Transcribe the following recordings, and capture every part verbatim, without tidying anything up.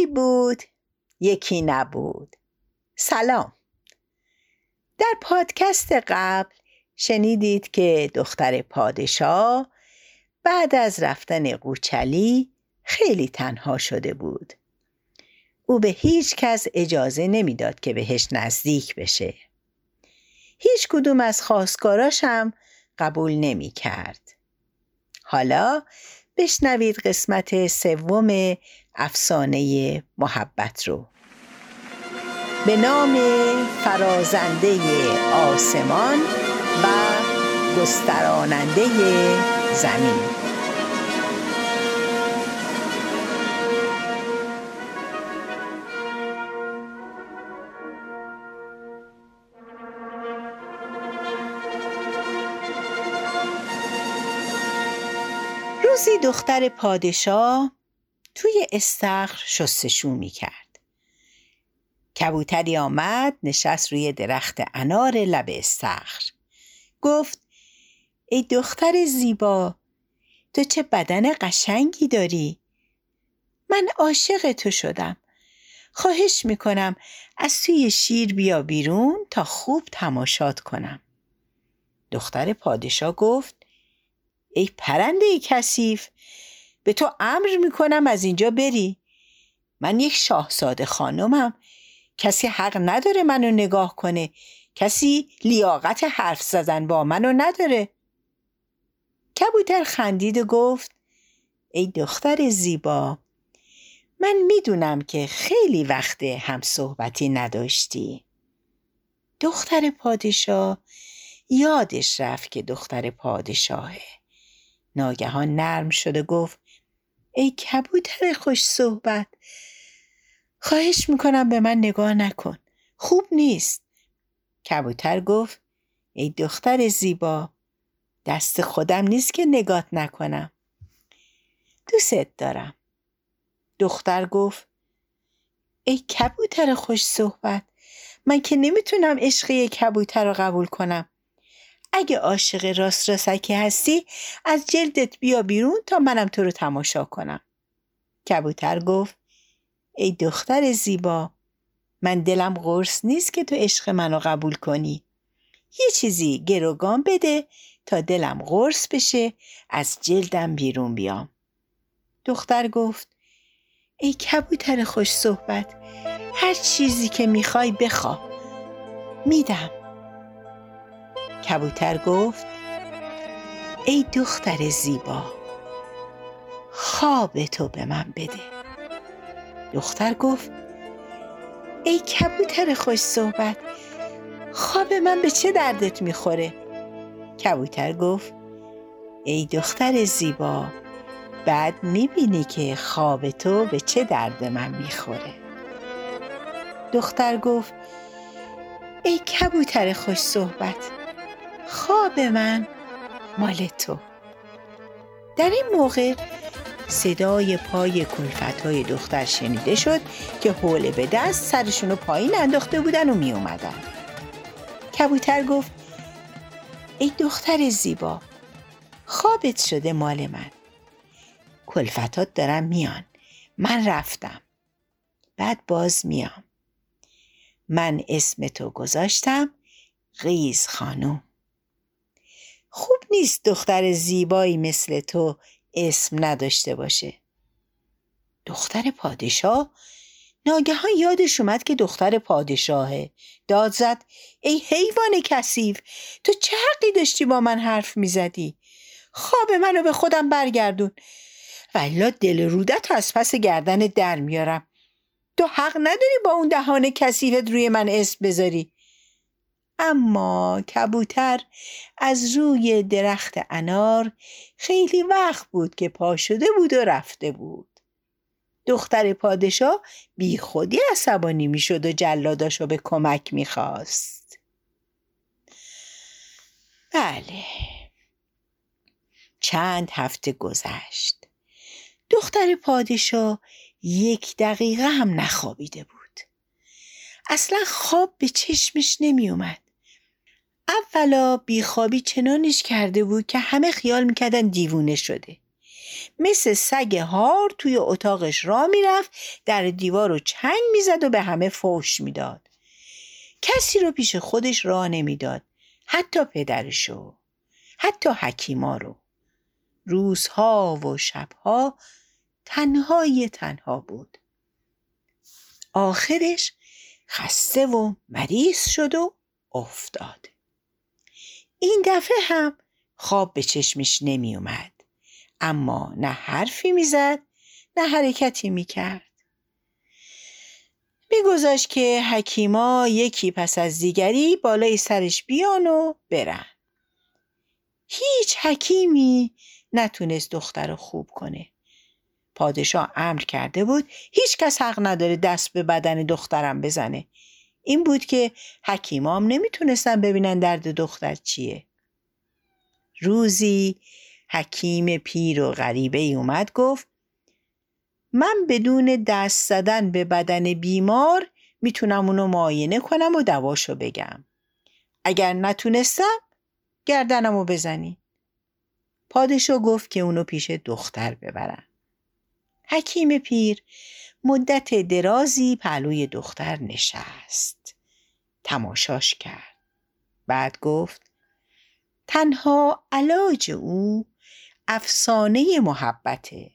یکی بود، یکی نبود. سلام. در پادکست قبل شنیدید که دختر پادشاه بعد از رفتن قوچلی خیلی تنها شده بود. او به هیچ کس اجازه نمیداد که بهش نزدیک بشه. هیچ کدوم از خواستگاراش هم قبول نمی کرد. حالا بشنوید قسمت سوم افسانه محبت رو. به نام فرازنده آسمان و گستراننده زمین. روزی دختر پادشاه توی استخر شستشو میکرد. کبوتری آمد نشست روی درخت انار لب استخر. گفت: ای دختر زیبا، تو چه بدن قشنگی داری. من عاشق تو شدم. خواهش میکنم از توی شیر بیا بیرون تا خوب تماشات کنم. دختر پادشاه گفت: ای پرنده ای کثیف، به تو امر میکنم از اینجا بری. من یک شاهزاده خانمم، کسی حق نداره منو نگاه کنه، کسی لیاقت حرف زدن با منو نداره. کبوتر خندید و گفت: ای دختر زیبا، من میدونم که خیلی وقت هم صحبتی نداشتی. دختر پادشاه یادش رفت که دختر پادشاهه. ناگهان نرم شد و گفت: ای کبوتر خوش صحبت، خواهش میکنم به من نگاه نکن، خوب نیست. کبوتر گفت: ای دختر زیبا، دست خودم نیست که نگات نکنم، دوست دارم. دختر گفت: ای کبوتر خوش صحبت، من که نمیتونم عشق یک کبوتر رو قبول کنم. اگه عاشق راست راستکی هستی، از جلدت بیا بیرون تا منم تو رو تماشا کنم. کبوتر گفت: ای دختر زیبا، من دلم قرص نیست که تو عشق منو قبول کنی. یه چیزی گروگان بده تا دلم قرص بشه، از جلدم بیرون بیام. دختر گفت: ای کبوتر خوش صحبت، هر چیزی که میخوای بخوا، میدم. کبوتر گفت: ای دختر زیبا، خواب تو به من بده. دختر گفت: ای کبوتر خوش صحبت، خواب من به چه دردت میخوره؟ کبوتر گفت: ای دختر زیبا، بعد میبینی که خواب تو به چه درد من میخوره. دختر گفت: ای کبوتر خوش صحبت، خواب من مال تو. در این موقع صدای پای کلفت‌های دختر شنیده شد که حوله به دست سرشونو پایین انداخته بودن و می اومدن. کبوتر گفت: ای دختر زیبا، خوابت شده مال من. کلفتات دارن میان، من رفتم، بعد باز میام. من اسم تو گذاشتم قیز خانوم. خوب نیست دختر زیبایی مثل تو اسم نداشته باشه. دختر پادشاه ناگهان یادش اومد که دختر پادشاهه. داد زد: ای حیوان کثیف، تو چه حقی داشتی با من حرف میزدی؟ خواب منو به خودم برگردون، والا دل رودت از پس گردن در میارم. تو حق نداری با اون دهان کثیفت روی من اسم بذاری. اما کبوتر از روی درخت انار خیلی وقت بود که پا شده بود و رفته بود. دختر پادشاه بی خودی عصبانی می شد و جلاداشو به کمک می خواست. بله، چند هفته گذشت. دختر پادشاه یک دقیقه هم نخوابیده بود. اصلا خواب به چشمش نمی اومد. اولا بیخوابی چنانش کرده بود که همه خیال میکردن دیوونه شده. مثل سگ هار توی اتاقش راه میرفت، در دیوار و چنگ میزد و به همه فحش میداد. کسی رو پیش خودش راه نمیداد، حتی پدرشو، حتی حکیما رو. روزها و شبها تنهای تنها بود. آخرش خسته و مریض شد و افتاد. این دفعه هم خواب به چشمش نمی اومد، اما نه حرفی می زد نه حرکتی می کرد. می گذاشت که حکیما یکی پس از دیگری بالای سرش بیان و برن. هیچ حکیمی نتونست دختر رو خوب کنه. پادشاه امر کرده بود هیچ کس حق نداره دست به بدن دخترم بزنه. این بود که حکیما هم نمیتونستن ببینن درد دختر چیه. روزی حکیم پیر و غریبه ای اومد گفت من بدون دست زدن به بدن بیمار میتونم اونو معاینه کنم و دواشو بگم. اگر نتونستم گردنمو بزنی. پادشاه گفت که اونو پیش دختر ببرن. حکیم پیر مدت درازی پهلوی دختر نشست، تماشاش کرد. بعد گفت تنها علاج او افسانه محبته.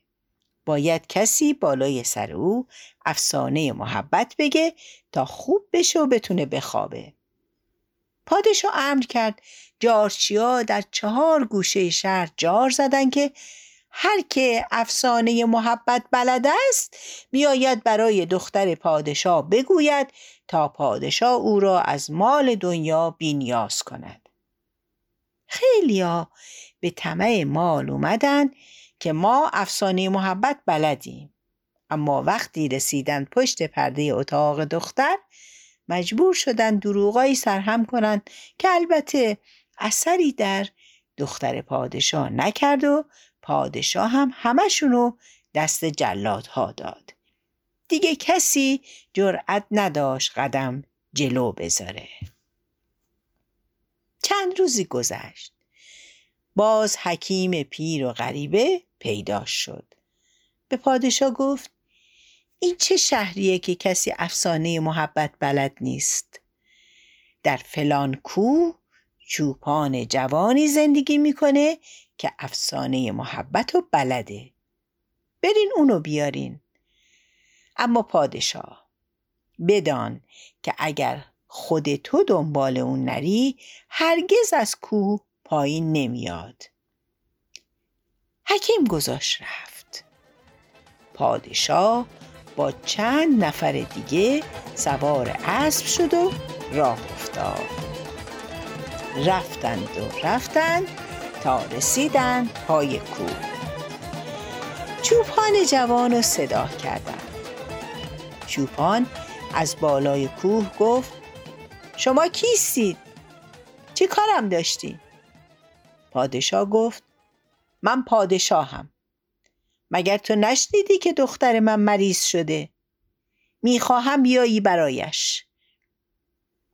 باید کسی بالای سر او افسانه محبت بگه تا خوب بشه و بتونه بخوابه. پادشاه امر کرد جارچیا در چهار گوشه شهر جار زدن که هر که افسانه محبت بلد است بیاید برای دختر پادشاه بگوید تا پادشاه او را از مال دنیا بینیاز کند. خیلیا به طمع مال اومدن که ما افسانه محبت بلدیم، اما وقتی رسیدن پشت پرده اتاق دختر مجبور شدن دروغایی سرهم کنند که البته اثری در دختر پادشاه نکرد و پادشاه هم همشونو دست جلادها داد. دیگه کسی جرأت نداشت قدم جلو بذاره. چند روزی گذشت. باز حکیم پیر و غریبه پیدا شد. به پادشاه گفت این چه شهریه که کسی افسانه محبت بلد نیست؟ در فلان کوه چوپان جوانی زندگی میکنه که افسانه محبت و بلده. برین اونو بیارین. اما پادشاه بدان که اگر خود تو دنبال اون نری هرگز از کوه پایین نمیاد. حکیم گذاشت رفت. پادشاه با چند نفر دیگه سوار اسب شد و راه افتاد. رفتند و رفتند تا رسیدند پای کوه. چوپان جوان رو صدا کردند. چوپان از بالای کوه گفت شما کیستید؟ چه کارم داشتی؟ پادشاه گفت من پادشاهم. مگر تو نشنیدی که دختر من مریض شده؟ میخواهم بیایی برایش.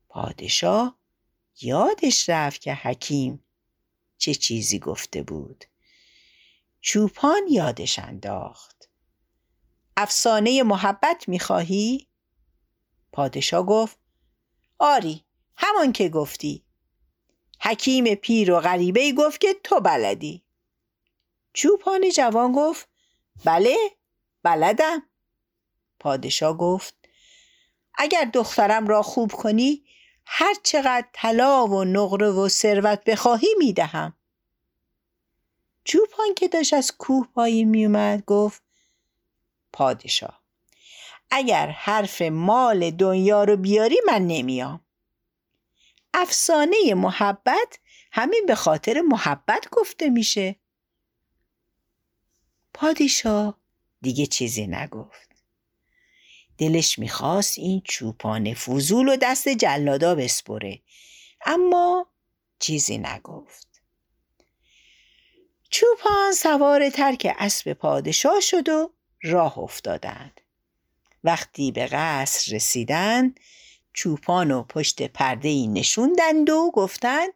پادشاه یادش رفت که حکیم چه چیزی گفته بود. چوپان یادش انداخت. افسانه محبت میخواهی؟ پادشاه گفت آری، همان که گفتی. حکیم پیر و غریبه گفت که تو بلدی. چوپان جوان گفت بله بلدم. پادشاه گفت اگر دخترم را خوب کنی هر چقدر طلا و نقره و ثروت بخواهی میدهم. چوپان که داشت از کوه پایین میومد گفت پادشاه اگر حرف مال دنیا رو بیاری من نمیام. افسانه محبت همین به خاطر محبت گفته میشه. پادشاه دیگه چیزی نگفت. دلش میخواست این چوپان فضول و دست جلادا بسپره، اما چیزی نگفت. چوپان سوار ترک اسب پادشاه شد و راه افتادند. وقتی به قصر رسیدند چوپانو پشت پرده‌ای نشوندند و گفتند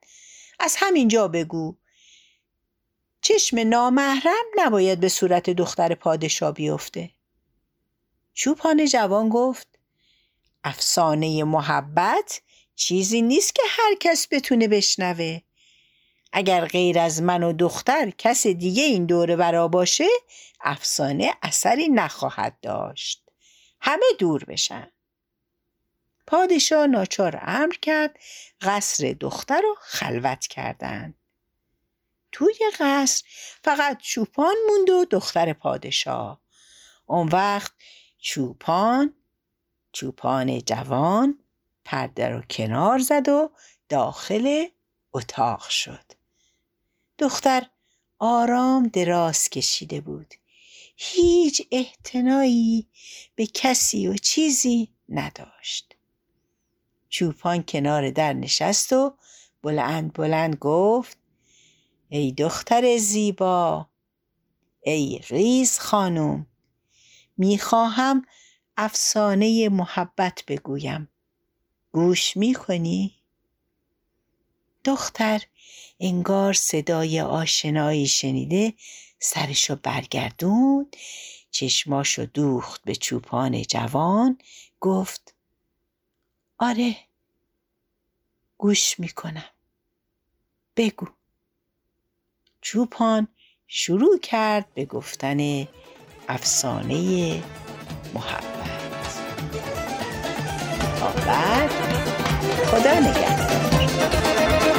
از همینجا بگو چشم نامحرم نباید به صورت دختر پادشاه بیفته. چوپان جوان گفت: افسانه محبت چیزی نیست که هر کس بتونه بشنوه. اگر غیر از من و دختر کس دیگه این دوره برا باشه، افسانه اثری نخواهد داشت. همه دور بشن. پادشاه ناچار امر کرد قصر دختر رو خلوت کردند. توی قصر فقط چوپان موند و دختر پادشاه. اون وقت چوپان چوپان جوان پرده رو کنار زد و داخل اتاق شد. دختر آرام دراز کشیده بود. هیچ احتنایی به کسی و چیزی نداشت. چوپان کنار در نشست و بلند بلند گفت: ای دختر زیبا، ای ریز خانم، میخواهم افسانه محبت بگویم. گوش میکنی؟ دختر انگار صدای آشنایی شنیده سرشو برگردوند، چشماشو دوخت به چوپان جوان، گفت: آره، گوش میکنم، بگو. چوپان شروع کرد به گفتن افسانه محبت. تا بعد، خدا نگهدار.